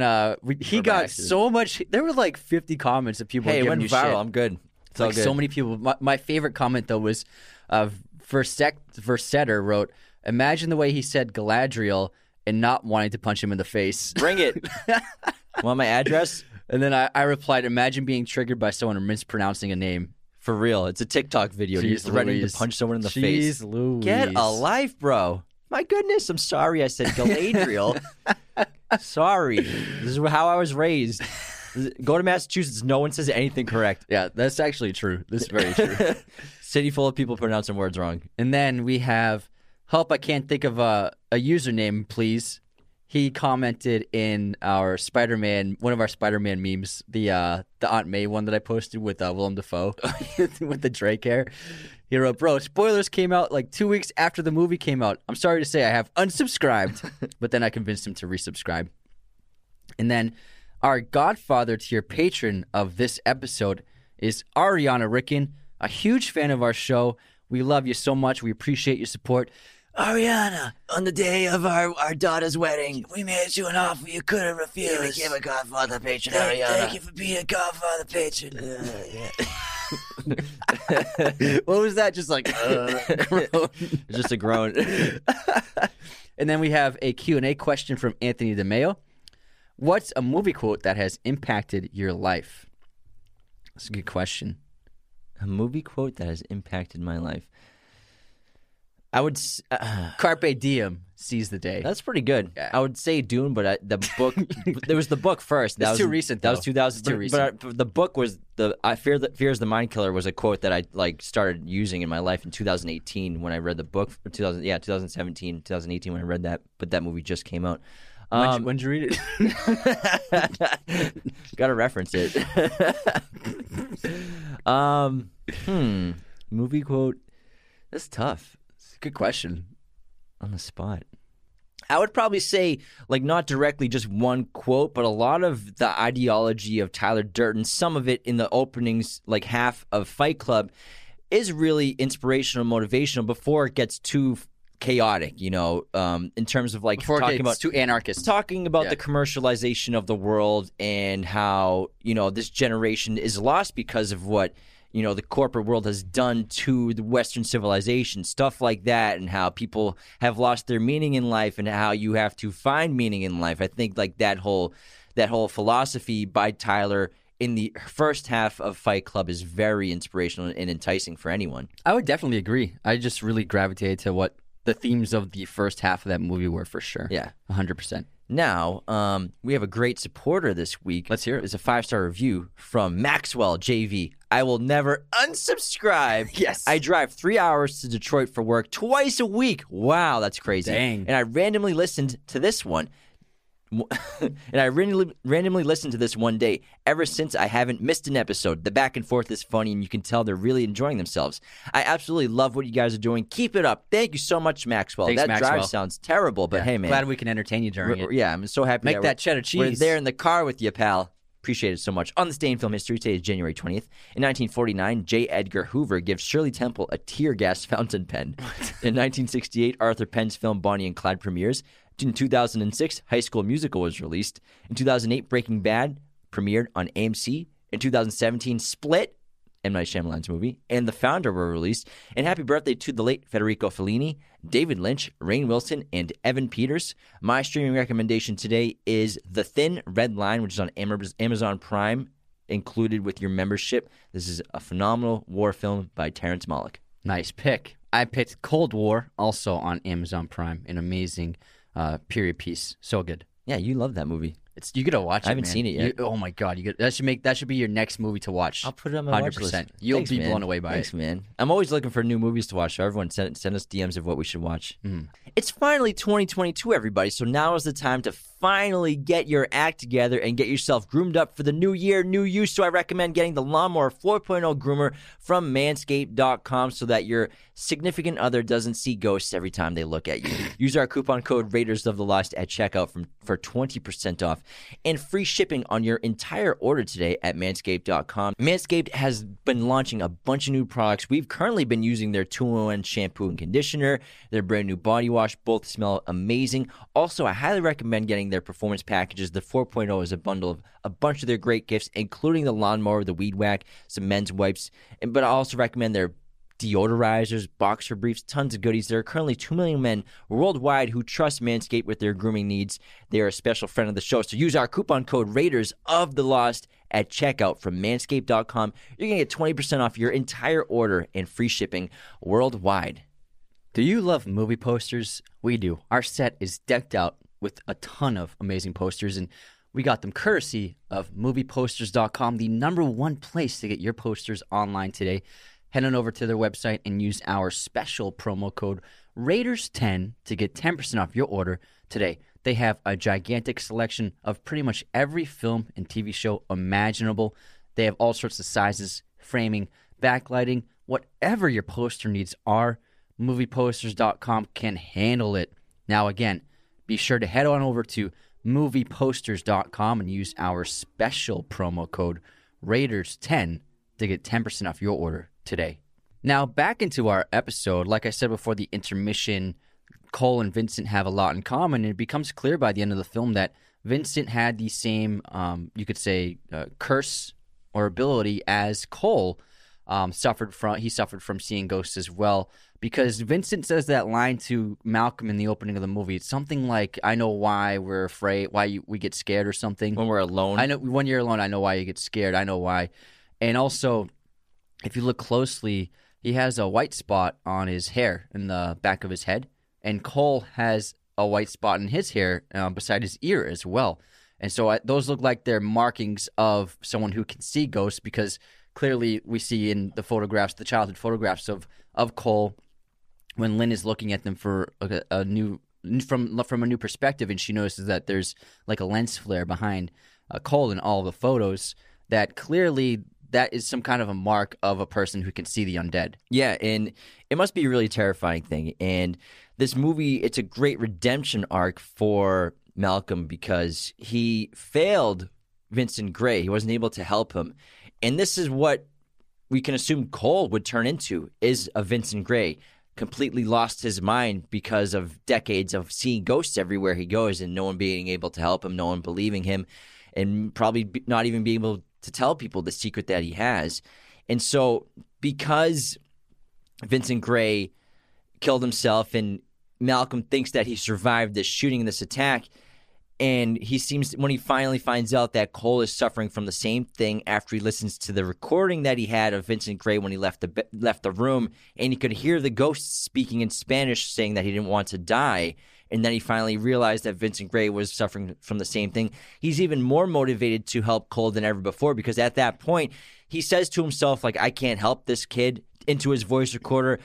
he got so much. There were like 50 comments of people giving you shit. Hey, it went viral. I'm good. It's like all good. So many people. My favorite comment though was, Versetter wrote, imagine the way he said Galadriel and not wanting to punch him in the face. Bring it. Want my address? And then I replied, imagine being triggered by someone mispronouncing a name. For real. It's a TikTok video. He's threatening to punch someone in the face. Get a life, bro. My goodness. I'm sorry I said Galadriel. Sorry. This is how I was raised. Go to Massachusetts. No one says anything correct. Yeah, that's actually true. This is very true. City full of people pronouncing words wrong. And then we have... Help, I can't think of a username, please. He commented in our Spider-Man, one of our Spider-Man memes, the Aunt May one that I posted with Willem Dafoe with the Drake hair. He wrote, bro, spoilers came out like 2 weeks after the movie came out. I'm sorry to say I have unsubscribed, but then I convinced him to resubscribe. And then our Godfather tier patron of this episode is Ariana Ricken, a huge fan of our show. We love you so much. We appreciate your support. Ariana, on the day of our daughter's wedding, we made you an offer you couldn't refuse. Yeah, we gave a Godfather patron, Ariana. Thank you for being a Godfather patron. What was that? Just like, groan. Just a groan. And then we have a Q&A question from Anthony DeMeo. What's a movie quote that has impacted your life? That's a good question. A movie quote that has impacted my life. I would... Carpe diem, seize the day. That's pretty good. Yeah. I would say Dune, but the book... There was the book first. That's too recent, though. That was 2002. Too recent. But the book was... Fear is the Mind Killer was a quote that I started using in my life in 2018 when I read the book. 2017, 2018 when I read that. But that movie just came out. When did you read it? Gotta reference it. Movie quote. That's tough. It's a good question. On the spot. I would probably say, not directly just one quote, but a lot of the ideology of Tyler Durden, some of it in the openings, half of Fight Club, is really inspirational, motivational before it gets too chaotic, you know, in terms of like talking about two anarchists talking about the commercialization of the world and how, you know, this generation is lost because of what, you know, the corporate world has done to the Western civilization, stuff like that, and how people have lost their meaning in life and how you have to find meaning in life. I think like that whole philosophy by Tyler in the first half of Fight Club is very inspirational and enticing for anyone. I would definitely agree. I just really gravitated to what the themes of the first half of that movie were for sure. Yeah. 100%. Now, we have a great supporter this week. Let's hear it. It's a 5-star review from Maxwell JV. I will never unsubscribe. Yes. I drive 3 hours to Detroit for work twice a week. Wow, that's crazy. Dang. And I randomly listened to this one. and I randomly listened to this one day. Ever since, I haven't missed an episode. The back and forth is funny, and you can tell they're really enjoying themselves. I absolutely love what you guys are doing. Keep it up. Thank you so much, Maxwell. Thanks, Maxwell. Drive sounds terrible, but hey, man. Glad we can entertain you during it. Yeah, I'm so happy. Make that cheddar cheese. We're there in the car with you, pal. Appreciate it so much. On this day in film history, today is January 20th. In 1949, J. Edgar Hoover gives Shirley Temple a tear gas fountain pen. In 1968, Arthur Penn's film Bonnie and Clyde premieres. In 2006, High School Musical was released. In 2008, Breaking Bad premiered on AMC. In 2017, Split, M. Night Shyamalan's movie, and The Founder were released. And happy birthday to the late Federico Fellini, David Lynch, Rainn Wilson, and Evan Peters. My streaming recommendation today is The Thin Red Line, which is on Amazon Prime, included with your membership. This is a phenomenal war film by Terrence Malick. Nice pick. I picked Cold War, also on Amazon Prime, an amazing period piece, so good. Yeah, you love that movie. It's you gotta watch it. I haven't seen it yet. Oh my god, that should be your next movie to watch. I'll put it on my 100%. Watch list. You'll be blown away by it. Thanks, man. I'm always looking for new movies to watch. So everyone send us DMs of what we should watch. Mm. It's finally 2022, everybody. So now is the time to finally get your act together and get yourself groomed up for the new year, new you. So I recommend getting the Lawnmower 4.0 groomer from Manscaped.com so that your significant other doesn't see ghosts every time they look at you. Use our coupon code Raiders of the Lost at checkout for 20% off and free shipping on your entire order today at Manscaped.com. Manscaped has been launching a bunch of new products. We've currently been using their 2-in-1 shampoo and conditioner, their brand new body wash. Both smell amazing. Also, I highly recommend getting their performance packages. The 4.0 is a bundle of a bunch of their great gifts, including the lawnmower, the weed whack, some men's wipes, but I also recommend their deodorizers, boxer briefs, tons of goodies. There are currently 2 million men worldwide who trust Manscaped with their grooming needs. They are a special friend of the show, so use our coupon code Raiders of the Lost at checkout from Manscaped.com. You're going to get 20% off your entire order and free shipping worldwide. Do you love movie posters? We do. Our set is decked out with a ton of amazing posters, and we got them courtesy of movieposters.com, the #1 place to get your posters online today. Head on over to their website and use our special promo code Raiders10 to get 10% off your order today. They have a gigantic selection of pretty much every film and TV show imaginable. They have all sorts of sizes, framing, backlighting, whatever your poster needs are, movieposters.com can handle it. Now again, be sure to head on over to movieposters.com and use our special promo code Raiders10 to get 10% off your order today. Now back into our episode. Like I said before the intermission, Cole and Vincent have a lot in common, and it becomes clear by the end of the film that Vincent had the same, you could say, curse or ability as Cole. He suffered from seeing ghosts as well, because Vincent says that line to Malcolm in the opening of the movie. It's something like, "I know why we're afraid, we get scared," or something. When we're alone, I know when you're alone, I know why you get scared. I know why. And also, if you look closely, he has a white spot on his hair in the back of his head, and Cole has a white spot in his hair beside his ear as well. And so those look like they're markings of someone who can see ghosts, because clearly we see in the photographs, the childhood photographs of Cole, when Lynn is looking at them for a new perspective, and she notices that there's like a lens flare behind Cole in all the photos, that clearly that is some kind of a mark of a person who can see the undead. Yeah, and it must be a really terrifying thing. And this movie, it's a great redemption arc for Malcolm, because he failed Vincent Gray. He wasn't able to help him. And this is what we can assume Cole would turn into, is a Vincent Gray. completely lost his mind because of decades of seeing ghosts everywhere he goes and no one being able to help him, no one believing him, and probably not even being able to tell people the secret that he has. And so because Vincent Gray killed himself and Malcolm thinks that he survived this shooting and this attack, and he seems, when he finally finds out that Cole is suffering from the same thing after he listens to the recording that he had of Vincent Gray when he left the room, and he could hear the ghost speaking in Spanish saying that he didn't want to die, and then he finally realized that Vincent Gray was suffering from the same thing. He's even more motivated to help Cole than ever before, because at that point he says to himself, like, I can't help this kid, into his voice recorder.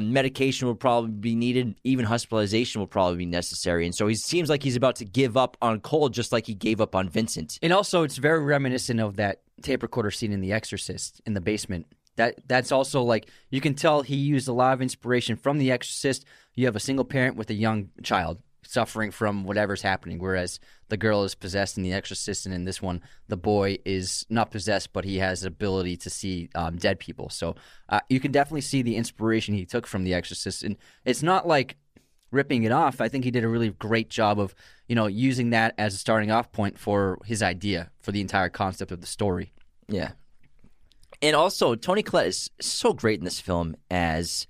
Medication will probably be needed. Even hospitalization will probably be necessary. And so he seems like he's about to give up on Cole, just like he gave up on Vincent. And also, it's very reminiscent of that tape recorder scene in The Exorcist in the basement. That's also like, you can tell he used a lot of inspiration from The Exorcist. You have a single parent with a young child suffering from whatever's happening, whereas the girl is possessed in The Exorcist, and in this one, the boy is not possessed, but he has the ability to see dead people. So you can definitely see the inspiration he took from The Exorcist, and it's not like ripping it off. I think he did a really great job of, you know, using that as a starting off point for his idea, for the entire concept of the story. Yeah. And also, Toni Collette is so great in this film as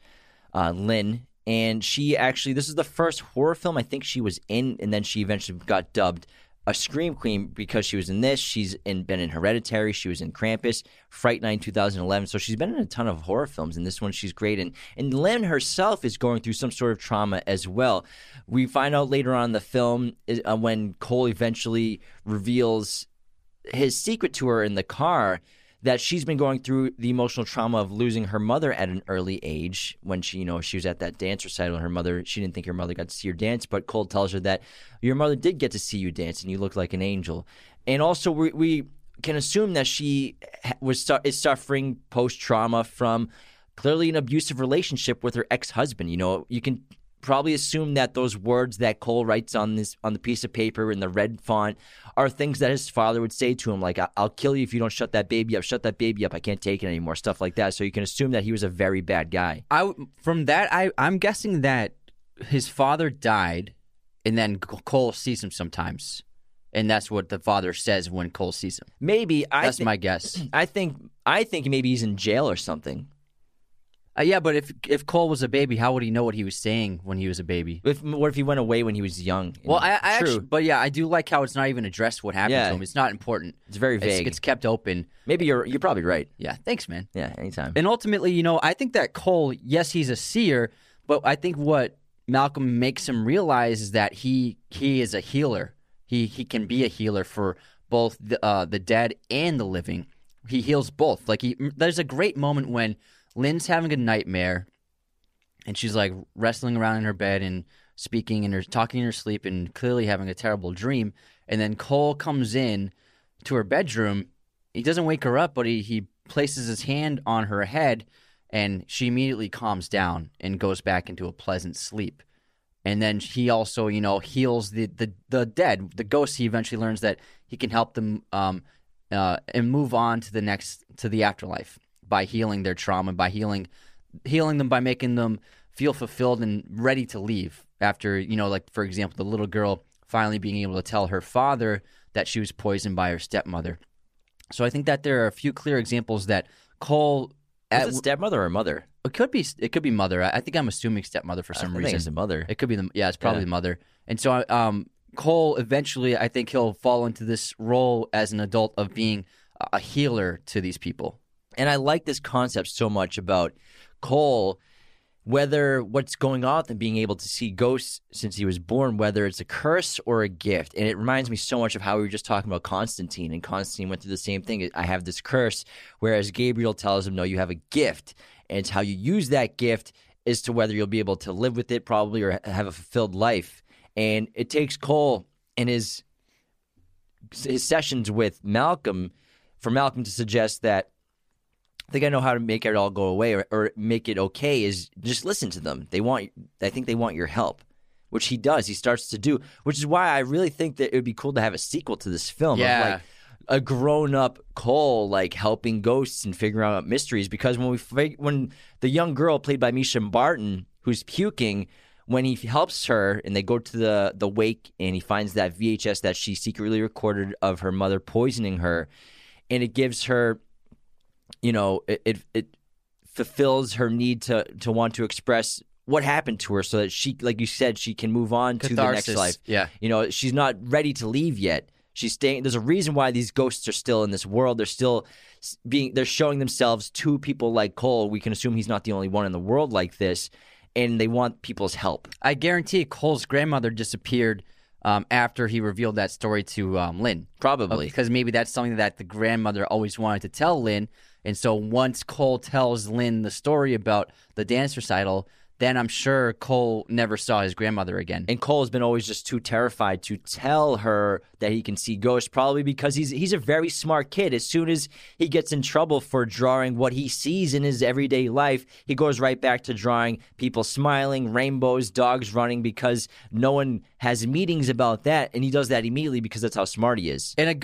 Lynn. And she actually, this is the first horror film I think she was in, and then she eventually got dubbed a scream queen because she was in this. She's been in Hereditary. She was in Krampus, Fright Night 2011. So she's been in a ton of horror films, and this one she's great in. And Lynn herself is going through some sort of trauma as well. We find out later on in the film when Cole eventually reveals his secret to her in the car, that she's been going through the emotional trauma of losing her mother at an early age when she, you know, she was at that dance recital. Her mother, she didn't think her mother got to see her dance, but Cole tells her that your mother did get to see you dance and you look like an angel. And also we can assume that she is suffering post-trauma from clearly an abusive relationship with her ex-husband. You know, you can probably assume that those words that Cole writes on the piece of paper in the red font are things that his father would say to him, like, I'll kill you if you don't shut that baby up. Shut that baby up. I can't take it anymore. Stuff like that. So you can assume that he was a very bad guy. I'm guessing that his father died, and then Cole sees him sometimes, and that's what the father says when Cole sees him. Maybe. That's my guess. I think maybe he's in jail or something. Yeah, but if Cole was a baby, how would he know what he was saying when he was a baby? What if he went away when he was young? Well, I do like how it's not even addressed what happened to him. It's not important. It's very vague. It's kept open. Maybe you're probably right. Yeah, thanks, man. Yeah, anytime. And ultimately, you know, I think that Cole, yes, he's a seer, but I think what Malcolm makes him realize is that he is a healer. He can be a healer for both the dead and the living. He heals both. Like there's a great moment when Lynn's having a nightmare, and she's like wrestling around in her bed and speaking and talking in her sleep and clearly having a terrible dream. And then Cole comes in to her bedroom. He doesn't wake her up, but he places his hand on her head, and she immediately calms down and goes back into a pleasant sleep. And then he also, you know, heals the dead, the ghosts. He eventually learns that he can help them and move on to the afterlife, by healing their trauma, by healing them, by making them feel fulfilled and ready to leave after, you know, like, for example, the little girl finally being able to tell her father that she was poisoned by her stepmother. So I think that there are a few clear examples that Cole... Is it stepmother or mother? It could be mother. I think I'm assuming stepmother for some reason. I think it's the mother. It could be the mother. And so Cole eventually, I think he'll fall into this role as an adult of being a healer to these people. And I like this concept so much about Cole, whether what's going on with him being able to see ghosts since he was born, whether it's a curse or a gift. And it reminds me so much of how we were just talking about Constantine, and Constantine went through the same thing. I have this curse, whereas Gabriel tells him, no, you have a gift, and it's how you use that gift as to whether you'll be able to live with it probably or have a fulfilled life. And it takes Cole and his sessions with Malcolm for Malcolm to suggest that, I think I know how to make it all go away or make it okay is just listen to them. I think they want your help, which he does. He starts to do, which is why I really think that it would be cool to have a sequel to this film. Yeah. Of like a grown-up Cole, like helping ghosts and figuring out mysteries, because when the young girl played by Misha Barton, who's puking, when he helps her and they go to the wake and he finds that VHS that she secretly recorded of her mother poisoning her, and it gives her, you know, it fulfills her need to want to express what happened to her so that she, like you said, she can move on to the next life. Yeah. You know, she's not ready to leave yet. She's staying. There's a reason why these ghosts are still in this world. They're still being, they're showing themselves to people like Cole. We can assume he's not the only one in the world like this, and they want people's help. I guarantee Cole's grandmother disappeared after he revealed that story to Lynn. Probably. Because maybe that's something that the grandmother always wanted to tell Lynn. And so once Cole tells Lynn the story about the dance recital, then I'm sure Cole never saw his grandmother again. And Cole's been always just too terrified to tell her that he can see ghosts, probably because he's a very smart kid. As soon as he gets in trouble for drawing what he sees in his everyday life, he goes right back to drawing people smiling, rainbows, dogs running, because no one has meetings about that. And he does that immediately because that's how smart he is. And a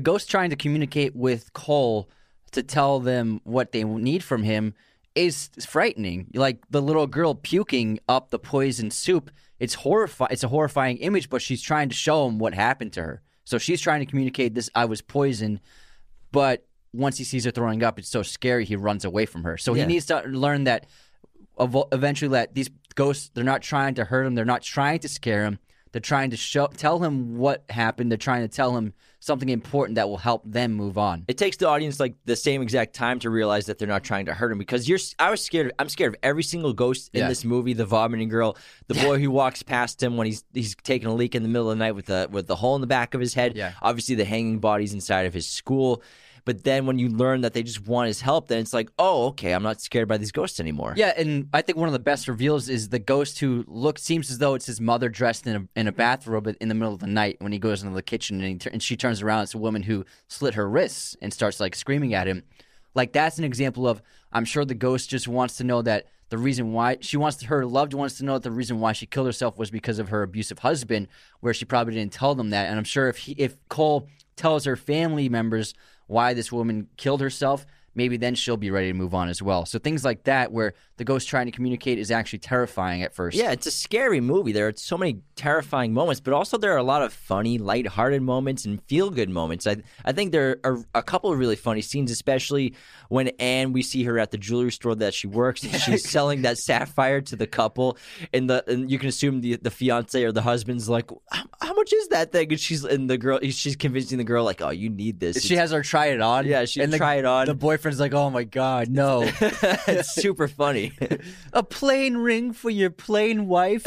ghost trying to communicate with Cole to tell them what they need from him is frightening. Like the little girl puking up the poison soup, it's a horrifying image, but she's trying to show him what happened to her. So she's trying to communicate this, I was poisoned, but once he sees her throwing up, it's so scary he runs away from her. So he needs to learn that eventually that these ghosts, they're not trying to hurt him, they're not trying to scare him, they're trying to tell him what happened, they're trying to tell him something important that will help them move on. It takes the audience like the same exact time to realize that they're not trying to hurt him, because I'm scared of every single ghost in this movie. The vomiting girl, the boy who walks past him when he's taking a leak in the middle of the night with the hole in the back of his head. Yeah. Obviously the hanging bodies inside of his school. But then when you learn that they just want his help, then it's like, oh, okay, I'm not scared by these ghosts anymore. Yeah, and I think one of the best reveals is the ghost who seems as though it's his mother dressed in a bathrobe in the middle of the night when he goes into the kitchen, and she turns around. It's a woman who slit her wrists and starts like screaming at him. Like that's an example of, I'm sure the ghost just wants to know that the reason why her loved ones to know that the reason why she killed herself was because of her abusive husband, where she probably didn't tell them that. And I'm sure if Cole tells her family members why this woman killed herself, maybe then she'll be ready to move on as well. So things like that where the ghost trying to communicate is actually terrifying at first. Yeah, it's a scary movie. There are so many terrifying moments, but also there are a lot of funny, lighthearted moments and feel-good moments. I think there are a couple of really funny scenes, especially when Anne, we see her at the jewelry store that she works, and she's selling that sapphire to the couple, and you can assume the fiance or the husband's like, how much is that thing? And she's convincing the girl like, oh, you need this. She has her try it on. Yeah, she try it on. The boyfriend's like, oh my God, no. It's super funny. A plain ring for your plain wife.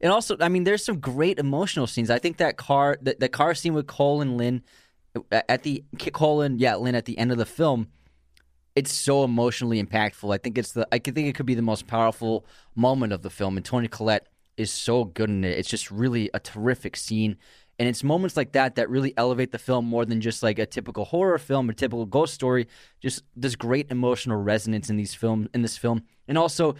And also, I mean, there's some great emotional scenes. I think that the car scene with Cole and Lynn at the end of the film, it's so emotionally impactful. I think it could be the most powerful moment of the film, and Toni Collette is so good in it. It's just really a terrific scene. And it's moments like that that really elevate the film more than just like a typical horror film, a typical ghost story. Just this great emotional resonance in this film, and also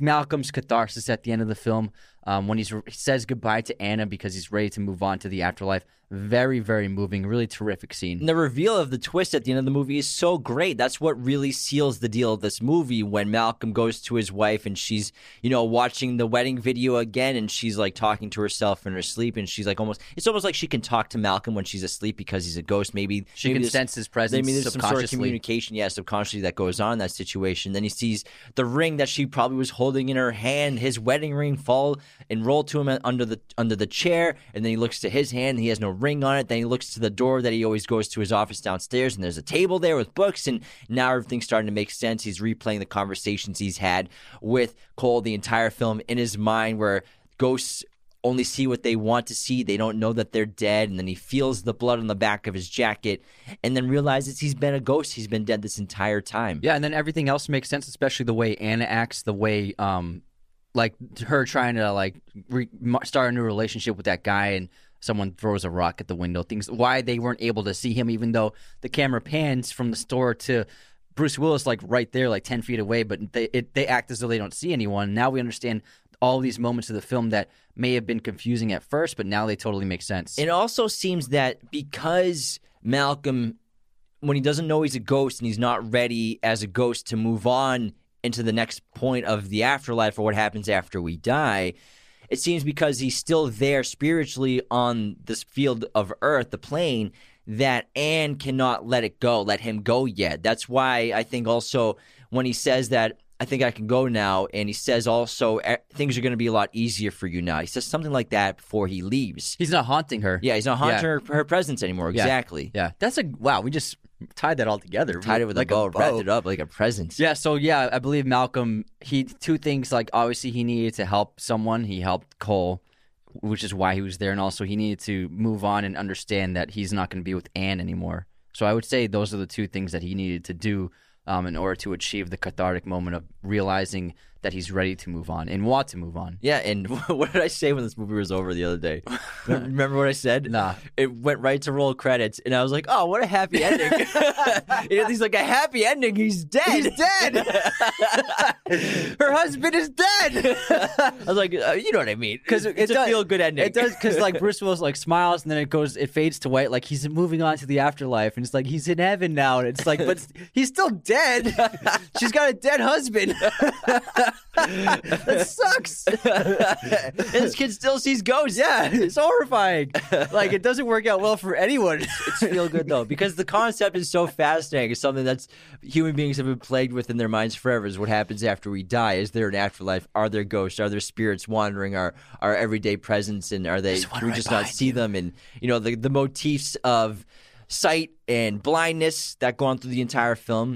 Malcolm's catharsis at the end of the film when he says goodbye to Anna because he's ready to move on to the afterlife. Very, very moving, really terrific scene. And the reveal of the twist at the end of the movie is so great. That's what really seals the deal of this movie, when Malcolm goes to his wife and she's, you know, watching the wedding video again, and she's like talking to herself in her sleep, and she's like it's almost like she can talk to Malcolm when she's asleep because he's a ghost. Maybe she can sense his presence subconsciously. Maybe there's some sort of communication, subconsciously that goes on in that situation. Then he sees the ring that she probably was holding in her hand, his wedding ring, fall and roll to him under the chair, and then he looks to his hand, and he has no ring on it. Then he looks to the door that he always goes to his office downstairs, and there's a table there with books, and now everything's starting to make sense. He's replaying the conversations he's had with Cole the entire film in his mind, where ghosts only see what they want to see. They don't know that they're dead. And then he feels the blood on the back of his jacket and then realizes he's been a ghost. He's been dead this entire time. Yeah, and then everything else makes sense, especially the way Anna acts, the way like her trying to like start a new relationship with that guy, and someone throws a rock at the window. Things why they weren't able to see him, even though the camera pans from the store to Bruce Willis, like right there, like 10 feet away. But they act as though they don't see anyone. Now we understand all these moments of the film that may have been confusing at first, but now they totally make sense. It also seems that because Malcolm, when he doesn't know he's a ghost and he's not ready as a ghost to move on into the next point of the afterlife or what happens after we die. It seems because he's still there spiritually on this field of earth, the plane, that Anne cannot let it go, let him go yet. That's why I think also when he says that, I think I can go now, and he says also things are going to be a lot easier for you now. He says something like that before he leaves. He's not haunting her. Yeah, he's not haunting her presence anymore. Exactly. Yeah. That's a wow. We just tied that all together. Tied it with like a bow, wrapped it up like a present. Yeah. So yeah, I believe Malcolm. He two things like obviously he needed to help someone. He helped Cole, which is why he was there, and also he needed to move on and understand that he's not going to be with Anne anymore. So I would say those are the two things that he needed to do. In order to achieve the cathartic moment of realizing that he's ready to move on and want to move on. Yeah, and what did I say when this movie was over the other day? Remember what I said? Nah. It went right to roll credits, and I was like, oh, what a happy ending. He's like, a happy ending? He's dead. He's dead. Her husband is dead. I was like, you know what I mean. Because it's a feel-good ending. It does, because like, Bruce Willis like, smiles, and then it fades to white. Like, he's moving on to the afterlife, and it's like, he's in heaven now. And it's like, but he's still dead. She's got a dead husband. That sucks. And this kid still sees ghosts. Yeah, it's horrifying. Like, it doesn't work out well for anyone. It's feel good though, because the concept is so fascinating. It's something that's human beings have been plagued with in their minds forever, is what happens after we die. Is there an afterlife? Are there ghosts? Are there spirits wandering our everyday presence? And are they do we just not see them? And you know, the motifs of sight and blindness that go on through the entire film.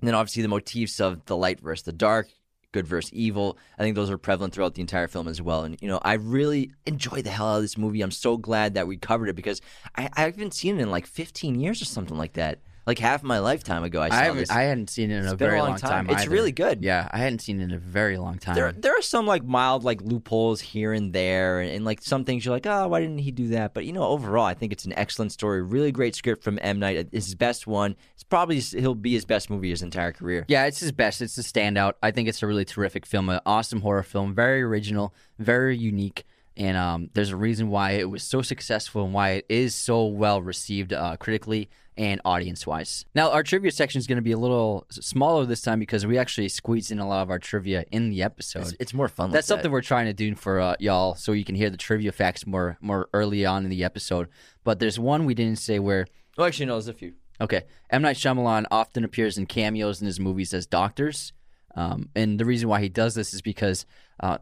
And then obviously the motifs of the light versus the dark, good versus evil. I think those are prevalent throughout the entire film as well. And, you know, I really enjoy the hell out of this movie. I'm so glad that we covered it, because I haven't seen it in like 15 years or something like that. Like half my lifetime ago, I saw this. I hadn't seen it in a very long time. It's really good. Yeah, I hadn't seen it in a very long time. There are some like mild like loopholes here and there, and like some things you're like, oh, why didn't he do that? But you know, overall, I think it's an excellent story. Really great script from M. Night. It's his best one. It's probably he'll be his best movie his entire career. Yeah, it's his best. It's a standout. I think it's a really terrific film, an awesome horror film, very original, very unique. And there's a reason why it was so successful and why it is so well received critically and audience-wise. Now, our trivia section is going to be a little smaller this time, because we actually squeeze in a lot of our trivia in the episode. It's more fun. That's like something we're trying to do for y'all, so you can hear the trivia facts more early on in the episode. But there's one we didn't say where... Well, actually, no, there's a few. Okay. M. Night Shyamalan often appears in cameos in his movies as doctors. And the reason why he does this is because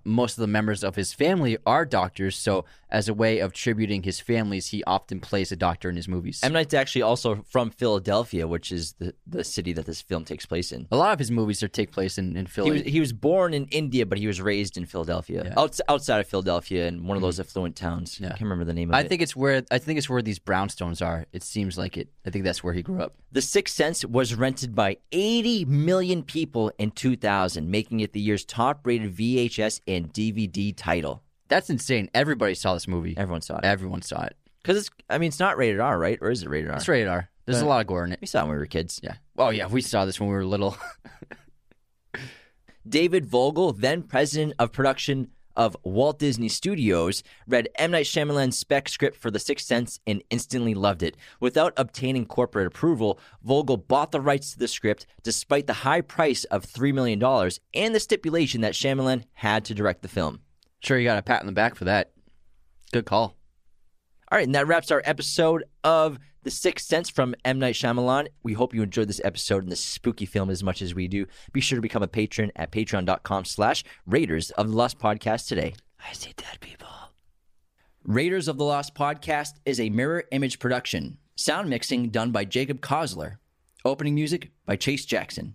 most of the members of his family are doctors, so as a way of tributing his families, he often plays a doctor in his movies. M. Night's actually also from Philadelphia, which is the city that this film takes place in. A lot of his movies take place in Philly. He was born in India, but he was raised in Philadelphia, outside of Philadelphia, in one of those affluent towns. Yeah. I can't remember the name of it. I think it's where these brownstones are. It seems like it. I think that's where he grew up. The Sixth Sense was rented by 80 million people in 2000, making it the year's top-rated VHS and DVD title. That's insane. Everybody saw this movie. Everyone saw it. Because it's not rated R, right? Or is it rated R? It's rated R. There's a lot of gore in it. We saw it when we were kids. Yeah. Oh, yeah. We saw this when we were little. David Vogel, then president of production of Walt Disney Studios, read M. Night Shyamalan's spec script for The Sixth Sense and instantly loved it. Without obtaining corporate approval, Vogel bought the rights to the script despite the high price of $3 million and the stipulation that Shyamalan had to direct the film. Sure, you got a pat on the back for that. Good call. All right, and that wraps our episode of The Sixth Sense from M. Night Shyamalan. We hope you enjoyed this episode and this spooky film as much as we do. Be sure to become a patron at patreon.com/Raiders of the Lost Podcast today. I see dead people. Raiders of the Lost Podcast is a Mirror Image production. Sound mixing done by Jacob Kozler. Opening music by Chase Jackson.